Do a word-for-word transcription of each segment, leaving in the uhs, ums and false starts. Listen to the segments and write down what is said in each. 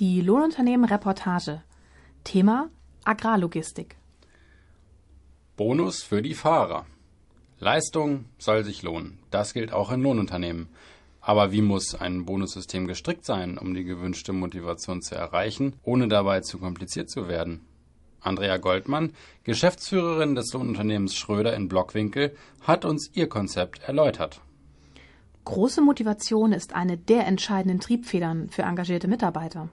Die Lohnunternehmen-Reportage. Thema Agrarlogistik. Bonus für die Fahrer. Leistung soll sich lohnen. Das gilt auch in Lohnunternehmen. Aber wie muss ein Bonussystem gestrickt sein, um die gewünschte Motivation zu erreichen, ohne dabei zu kompliziert zu werden? Andrea Goldmann, Geschäftsführerin des Lohnunternehmens Schröder in Blockwinkel, hat uns ihr Konzept erläutert. Große Motivation ist eine der entscheidenden Triebfedern für engagierte Mitarbeiter.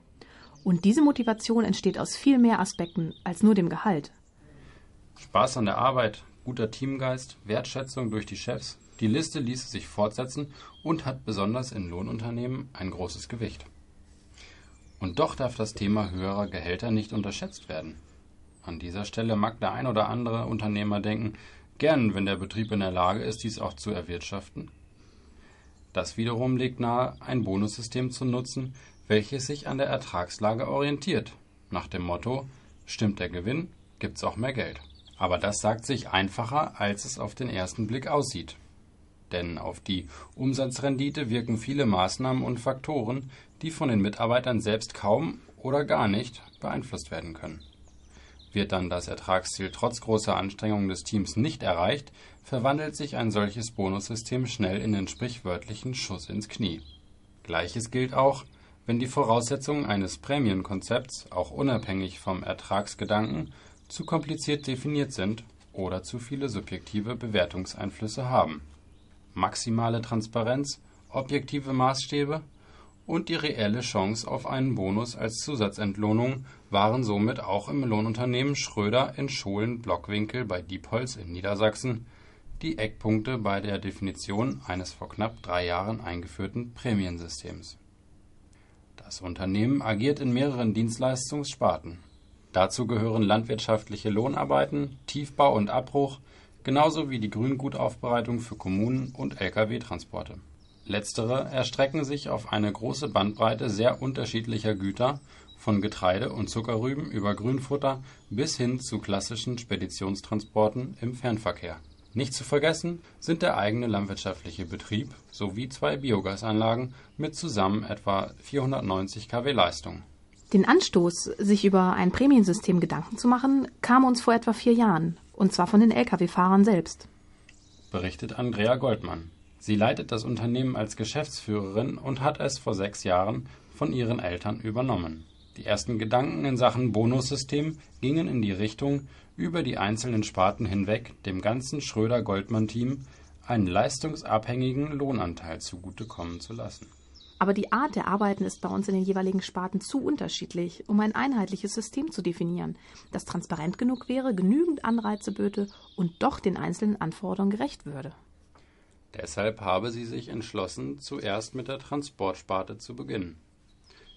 Und diese Motivation entsteht aus viel mehr Aspekten als nur dem Gehalt. Spaß an der Arbeit, guter Teamgeist, Wertschätzung durch die Chefs. Die Liste ließe sich fortsetzen und hat besonders in Lohnunternehmen ein großes Gewicht. Und doch darf das Thema höherer Gehälter nicht unterschätzt werden. An dieser Stelle mag der ein oder andere Unternehmer denken, gern, wenn der Betrieb in der Lage ist, dies auch zu erwirtschaften. Das wiederum legt nahe, ein Bonussystem zu nutzen, welches sich an der Ertragslage orientiert. Nach dem Motto, stimmt der Gewinn, gibt's auch mehr Geld. Aber das sagt sich einfacher, als es auf den ersten Blick aussieht. Denn auf die Umsatzrendite wirken viele Maßnahmen und Faktoren, die von den Mitarbeitern selbst kaum oder gar nicht beeinflusst werden können. Wird dann das Ertragsziel trotz großer Anstrengungen des Teams nicht erreicht, verwandelt sich ein solches Bonussystem schnell in den sprichwörtlichen Schuss ins Knie. Gleiches gilt auch, wenn die Voraussetzungen eines Prämienkonzepts, auch unabhängig vom Ertragsgedanken, zu kompliziert definiert sind oder zu viele subjektive Bewertungseinflüsse haben. Maximale Transparenz, objektive Maßstäbe und die reelle Chance auf einen Bonus als Zusatzentlohnung waren somit auch im Lohnunternehmen Schröder in Scholen-Blockwinkel bei Diepholz in Niedersachsen die Eckpunkte bei der Definition eines vor knapp drei Jahren eingeführten Prämiensystems. Das Unternehmen agiert in mehreren Dienstleistungssparten. Dazu gehören landwirtschaftliche Lohnarbeiten, Tiefbau und Abbruch, genauso wie die Grüngutaufbereitung für Kommunen und L K W-Transporte. Letztere erstrecken sich auf eine große Bandbreite sehr unterschiedlicher Güter, von Getreide und Zuckerrüben über Grünfutter bis hin zu klassischen Speditionstransporten im Fernverkehr. Nicht zu vergessen sind der eigene landwirtschaftliche Betrieb sowie zwei Biogasanlagen mit zusammen etwa vierhundertneunzig Kilowatt Leistung. Den Anstoß, sich über ein Prämiensystem Gedanken zu machen, kam uns vor etwa vier Jahren, und zwar von den L K W-Fahrern selbst, berichtet Andrea Goldmann. Sie leitet das Unternehmen als Geschäftsführerin und hat es vor sechs Jahren von ihren Eltern übernommen. Die ersten Gedanken in Sachen Bonussystem gingen in die Richtung, über die einzelnen Sparten hinweg dem ganzen Schröder-Goldmann-Team einen leistungsabhängigen Lohnanteil zugutekommen zu lassen. Aber die Art der Arbeiten ist bei uns in den jeweiligen Sparten zu unterschiedlich, um ein einheitliches System zu definieren, das transparent genug wäre, genügend Anreize böte und doch den einzelnen Anforderungen gerecht würde. Deshalb habe sie sich entschlossen, zuerst mit der Transportsparte zu beginnen.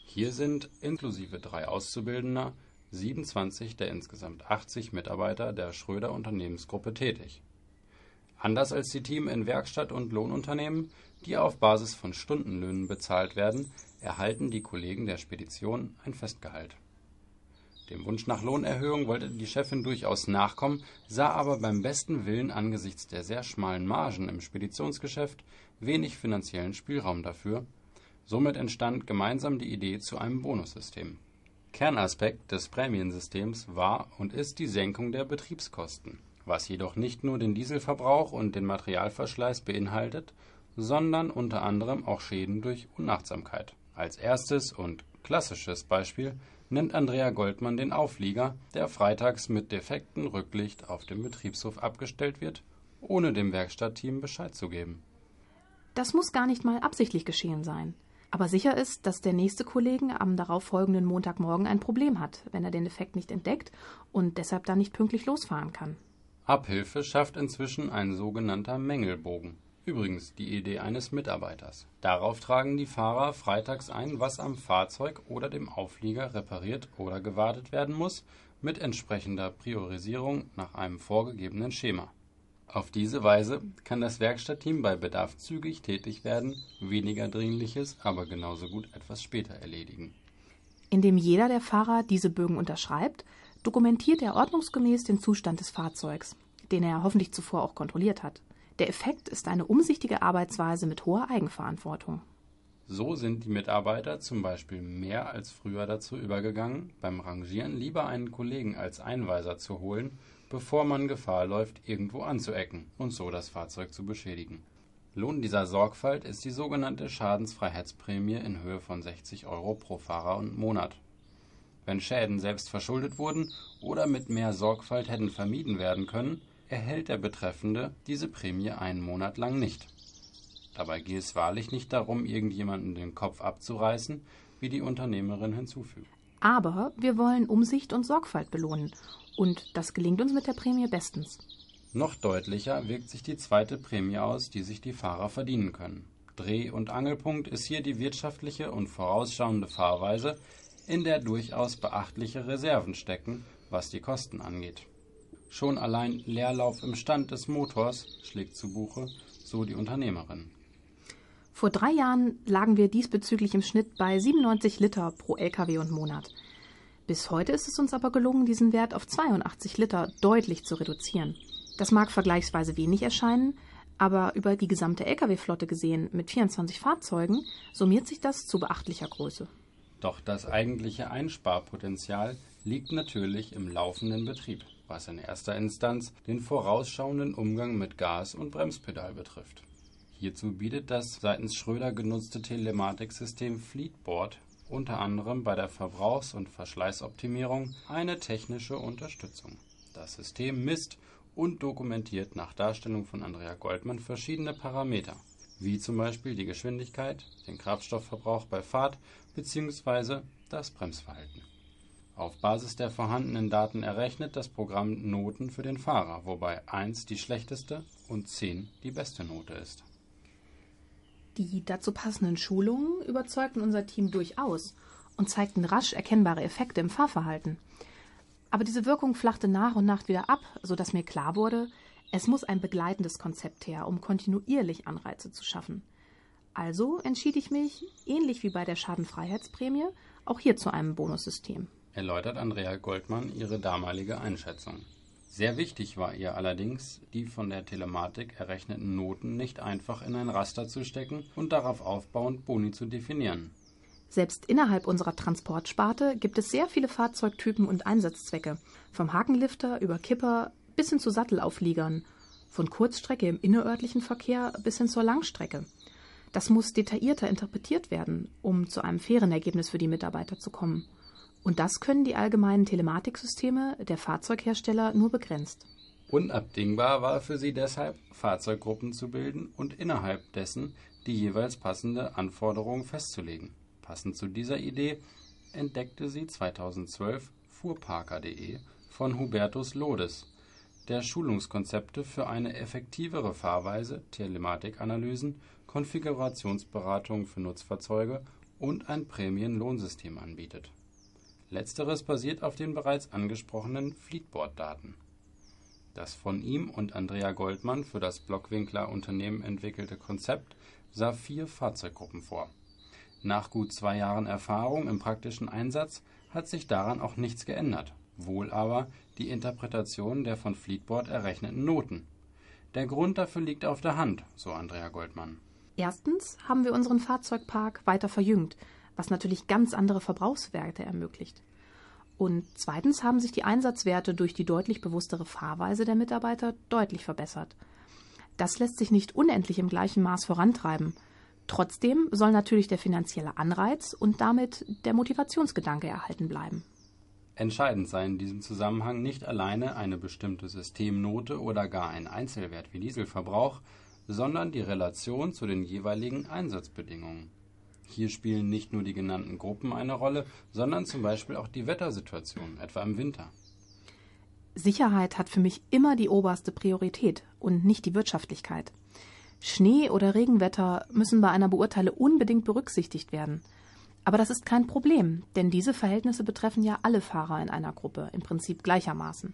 Hier sind inklusive drei Auszubildender siebenundzwanzig der insgesamt achtzig Mitarbeiter der Schröder Unternehmensgruppe tätig. Anders als die Team in Werkstatt- und Lohnunternehmen, die auf Basis von Stundenlöhnen bezahlt werden, erhalten die Kollegen der Spedition ein Festgehalt. Dem Wunsch nach Lohnerhöhung wollte die Chefin durchaus nachkommen, sah aber beim besten Willen angesichts der sehr schmalen Margen im Speditionsgeschäft wenig finanziellen Spielraum dafür. Somit entstand gemeinsam die Idee zu einem Bonussystem. Kernaspekt des Prämiensystems war und ist die Senkung der Betriebskosten, was jedoch nicht nur den Dieselverbrauch und den Materialverschleiß beinhaltet, sondern unter anderem auch Schäden durch Unachtsamkeit. Als erstes und klassisches Beispiel nennt Andrea Goldmann den Auflieger, der freitags mit defektem Rücklicht auf dem Betriebshof abgestellt wird, ohne dem Werkstattteam Bescheid zu geben. Das muss gar nicht mal absichtlich geschehen sein. Aber sicher ist, dass der nächste Kollege am darauffolgenden Montagmorgen ein Problem hat, wenn er den Defekt nicht entdeckt und deshalb dann nicht pünktlich losfahren kann. Abhilfe schafft inzwischen ein sogenannter Mängelbogen. Übrigens die Idee eines Mitarbeiters. Darauf tragen die Fahrer freitags ein, was am Fahrzeug oder dem Auflieger repariert oder gewartet werden muss, mit entsprechender Priorisierung nach einem vorgegebenen Schema. Auf diese Weise kann das Werkstattteam bei Bedarf zügig tätig werden, weniger Dringliches, aber genauso gut etwas später erledigen. Indem jeder der Fahrer diese Bögen unterschreibt, dokumentiert er ordnungsgemäß den Zustand des Fahrzeugs, den er hoffentlich zuvor auch kontrolliert hat. Der Effekt ist eine umsichtige Arbeitsweise mit hoher Eigenverantwortung. So sind die Mitarbeiter zum Beispiel mehr als früher dazu übergegangen, beim Rangieren lieber einen Kollegen als Einweiser zu holen, bevor man Gefahr läuft, irgendwo anzuecken und so das Fahrzeug zu beschädigen. Lohn dieser Sorgfalt ist die sogenannte Schadensfreiheitsprämie in Höhe von sechzig Euro pro Fahrer und Monat. Wenn Schäden selbst verschuldet wurden oder mit mehr Sorgfalt hätten vermieden werden können, erhält der Betreffende diese Prämie einen Monat lang nicht. Dabei geht es wahrlich nicht darum, irgendjemanden den Kopf abzureißen, wie die Unternehmerin hinzufügt. Aber wir wollen Umsicht und Sorgfalt belohnen. Und das gelingt uns mit der Prämie bestens. Noch deutlicher wirkt sich die zweite Prämie aus, die sich die Fahrer verdienen können. Dreh- und Angelpunkt ist hier die wirtschaftliche und vorausschauende Fahrweise, in der durchaus beachtliche Reserven stecken, was die Kosten angeht. Schon allein Leerlauf im Stand des Motors schlägt zu Buche, so die Unternehmerin. Vor drei Jahren lagen wir diesbezüglich im Schnitt bei siebenundneunzig Liter pro Lkw und Monat. Bis heute ist es uns aber gelungen, diesen Wert auf zweiundachtzig Liter deutlich zu reduzieren. Das mag vergleichsweise wenig erscheinen, aber über die gesamte Lkw-Flotte gesehen mit vierundzwanzig Fahrzeugen summiert sich das zu beachtlicher Größe. Doch das eigentliche Einsparpotenzial liegt natürlich im laufenden Betrieb, was in erster Instanz den vorausschauenden Umgang mit Gas und Bremspedal betrifft. Hierzu bietet das seitens Schröder genutzte Telematiksystem Fleetboard unter anderem bei der Verbrauchs- und Verschleißoptimierung eine technische Unterstützung. Das System misst und dokumentiert nach Darstellung von Andrea Goldmann verschiedene Parameter, wie zum Beispiel die Geschwindigkeit, den Kraftstoffverbrauch bei Fahrt bzw. das Bremsverhalten. Auf Basis der vorhandenen Daten errechnet das Programm Noten für den Fahrer, wobei eins die schlechteste und zehn die beste Note ist. Die dazu passenden Schulungen überzeugten unser Team durchaus und zeigten rasch erkennbare Effekte im Fahrverhalten. Aber diese Wirkung flachte nach und nach wieder ab, sodass mir klar wurde, es muss ein begleitendes Konzept her, um kontinuierlich Anreize zu schaffen. Also entschied ich mich, ähnlich wie bei der Schadenfreiheitsprämie, auch hier zu einem Bonussystem. Erläutert Andrea Goldmann ihre damalige Einschätzung. Sehr wichtig war ihr allerdings, die von der Telematik errechneten Noten nicht einfach in ein Raster zu stecken und darauf aufbauend Boni zu definieren. Selbst innerhalb unserer Transportsparte gibt es sehr viele Fahrzeugtypen und Einsatzzwecke, vom Hakenlifter über Kipper bis hin zu Sattelaufliegern, von Kurzstrecke im innerörtlichen Verkehr bis hin zur Langstrecke. Das muss detaillierter interpretiert werden, um zu einem fairen Ergebnis für die Mitarbeiter zu kommen. Und das können die allgemeinen Telematiksysteme der Fahrzeughersteller nur begrenzt. Unabdingbar war für sie deshalb, Fahrzeuggruppen zu bilden und innerhalb dessen die jeweils passende Anforderung festzulegen. Passend zu dieser Idee entdeckte sie zweitausendzwölf fuhrparker punkt de von Hubertus Lodes, der Schulungskonzepte für eine effektivere Fahrweise, Telematikanalysen, Konfigurationsberatung für Nutzfahrzeuge und ein Prämienlohnsystem anbietet. Letzteres basiert auf den bereits angesprochenen Fleetboard-Daten. Das von ihm und Andrea Goldmann für das Blockwinkler Unternehmen entwickelte Konzept sah vier Fahrzeuggruppen vor. Nach gut zwei Jahren Erfahrung im praktischen Einsatz hat sich daran auch nichts geändert, wohl aber die Interpretation der von Fleetboard errechneten Noten. Der Grund dafür liegt auf der Hand, so Andrea Goldmann. Erstens haben wir unseren Fahrzeugpark weiter verjüngt, was natürlich ganz andere Verbrauchswerte ermöglicht. Und zweitens haben sich die Einsatzwerte durch die deutlich bewusstere Fahrweise der Mitarbeiter deutlich verbessert. Das lässt sich nicht unendlich im gleichen Maß vorantreiben. Trotzdem soll natürlich der finanzielle Anreiz und damit der Motivationsgedanke erhalten bleiben. Entscheidend sei in diesem Zusammenhang nicht alleine eine bestimmte Systemnote oder gar ein Einzelwert wie Dieselverbrauch, sondern die Relation zu den jeweiligen Einsatzbedingungen. Hier spielen nicht nur die genannten Gruppen eine Rolle, sondern zum Beispiel auch die Wettersituation, etwa im Winter. Sicherheit hat für mich immer die oberste Priorität und nicht die Wirtschaftlichkeit. Schnee- oder Regenwetter müssen bei einer Beurteilung unbedingt berücksichtigt werden. Aber das ist kein Problem, denn diese Verhältnisse betreffen ja alle Fahrer in einer Gruppe, im Prinzip gleichermaßen.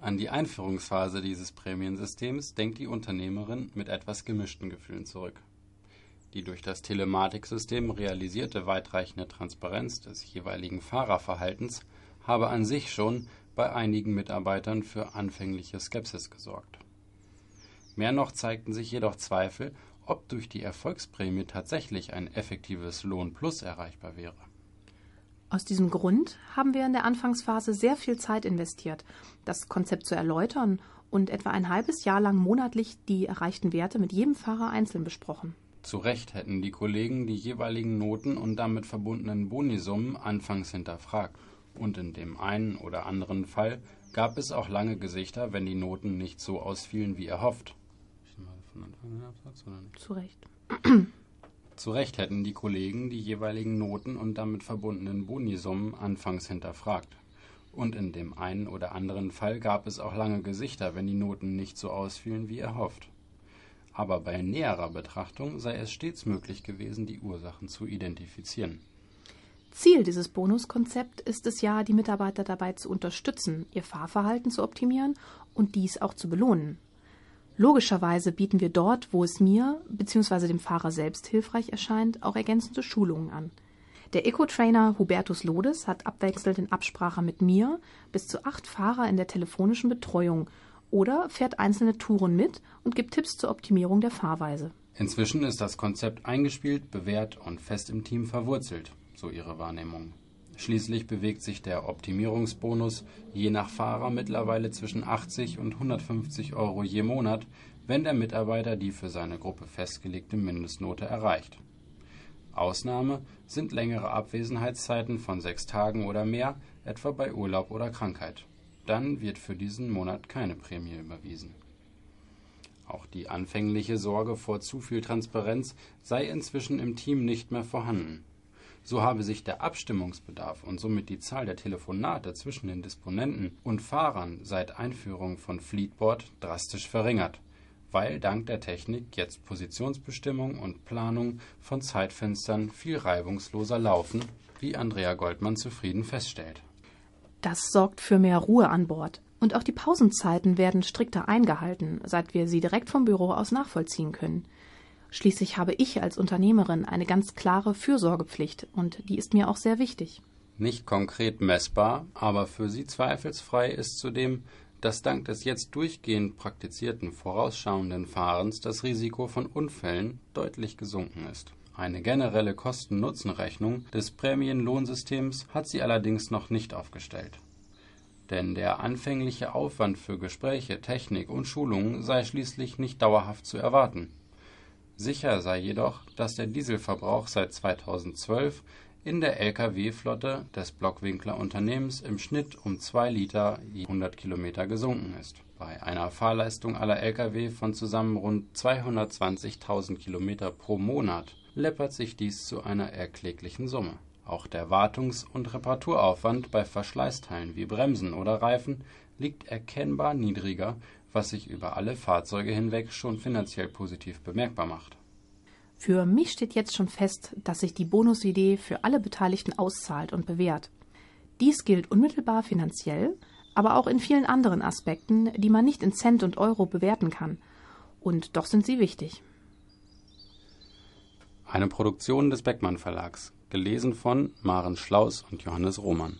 An die Einführungsphase dieses Prämiensystems denkt die Unternehmerin mit etwas gemischten Gefühlen zurück. Die durch das Telematiksystem realisierte weitreichende Transparenz des jeweiligen Fahrerverhaltens habe an sich schon bei einigen Mitarbeitern für anfängliche Skepsis gesorgt. Mehr noch zeigten sich jedoch Zweifel, ob durch die Erfolgsprämie tatsächlich ein effektives Lohnplus erreichbar wäre. Aus diesem Grund haben wir in der Anfangsphase sehr viel Zeit investiert, das Konzept zu erläutern und etwa ein halbes Jahr lang monatlich die erreichten Werte mit jedem Fahrer einzeln besprochen. Zu Recht hätten die Kollegen die jeweiligen Noten und damit verbundenen Bonisummen anfangs hinterfragt. Und in dem einen oder anderen Fall gab es auch lange Gesichter, wenn die Noten nicht so ausfielen, wie erhofft. Zu Recht. Zu Recht hätten die Kollegen die jeweiligen Noten und damit verbundenen Bonisummen anfangs hinterfragt. Und in dem einen oder anderen Fall gab es auch lange Gesichter, wenn die Noten nicht so ausfielen, wie erhofft. Aber bei näherer Betrachtung sei es stets möglich gewesen, die Ursachen zu identifizieren. Ziel dieses Bonuskonzepts ist es ja, die Mitarbeiter dabei zu unterstützen, ihr Fahrverhalten zu optimieren und dies auch zu belohnen. Logischerweise bieten wir dort, wo es mir bzw. dem Fahrer selbst hilfreich erscheint, auch ergänzende Schulungen an. Der Eco-Trainer Hubertus Lodes hat abwechselnd in Absprache mit mir bis zu acht Fahrer in der telefonischen Betreuung oder fährt einzelne Touren mit und gibt Tipps zur Optimierung der Fahrweise. Inzwischen ist das Konzept eingespielt, bewährt und fest im Team verwurzelt, so ihre Wahrnehmung. Schließlich bewegt sich der Optimierungsbonus je nach Fahrer mittlerweile zwischen achtzig und hundertfünfzig Euro je Monat, wenn der Mitarbeiter die für seine Gruppe festgelegte Mindestnote erreicht. Ausnahme sind längere Abwesenheitszeiten von sechs Tagen oder mehr, etwa bei Urlaub oder Krankheit. Dann wird für diesen Monat keine Prämie überwiesen. Auch die anfängliche Sorge vor zu viel Transparenz sei inzwischen im Team nicht mehr vorhanden. So habe sich der Abstimmungsbedarf und somit die Zahl der Telefonate zwischen den Disponenten und Fahrern seit Einführung von Fleetboard drastisch verringert, weil dank der Technik jetzt Positionsbestimmung und Planung von Zeitfenstern viel reibungsloser laufen, wie Andrea Goldmann zufrieden feststellt. Das sorgt für mehr Ruhe an Bord. Und auch die Pausenzeiten werden strikter eingehalten, seit wir sie direkt vom Büro aus nachvollziehen können. Schließlich habe ich als Unternehmerin eine ganz klare Fürsorgepflicht und die ist mir auch sehr wichtig. Nicht konkret messbar, aber für Sie zweifelsfrei ist zudem, dass dank des jetzt durchgehend praktizierten vorausschauenden Fahrens das Risiko von Unfällen deutlich gesunken ist. Eine generelle Kosten-Nutzen-Rechnung des Prämienlohnsystems hat sie allerdings noch nicht aufgestellt. Denn der anfängliche Aufwand für Gespräche, Technik und Schulungen sei schließlich nicht dauerhaft zu erwarten. Sicher sei jedoch, dass der Dieselverbrauch seit zweitausendzwölf in der L K W-Flotte des Blockwinkler Unternehmens im Schnitt um zwei Liter je hundert Kilometer gesunken ist. Bei einer Fahrleistung aller L K W von zusammen rund zweihundertzwanzigtausend Kilometer pro Monat läppert sich dies zu einer erkläglichen Summe. Auch der Wartungs- und Reparaturaufwand bei Verschleißteilen wie Bremsen oder Reifen liegt erkennbar niedriger, was sich über alle Fahrzeuge hinweg schon finanziell positiv bemerkbar macht. Für mich steht jetzt schon fest, dass sich die Bonusidee für alle Beteiligten auszahlt und bewährt. Dies gilt unmittelbar finanziell, aber auch in vielen anderen Aspekten, die man nicht in Cent und Euro bewerten kann. Und doch sind sie wichtig. Eine Produktion des Beckmann Verlags, gelesen von Maren Schlaus und Johannes Roman.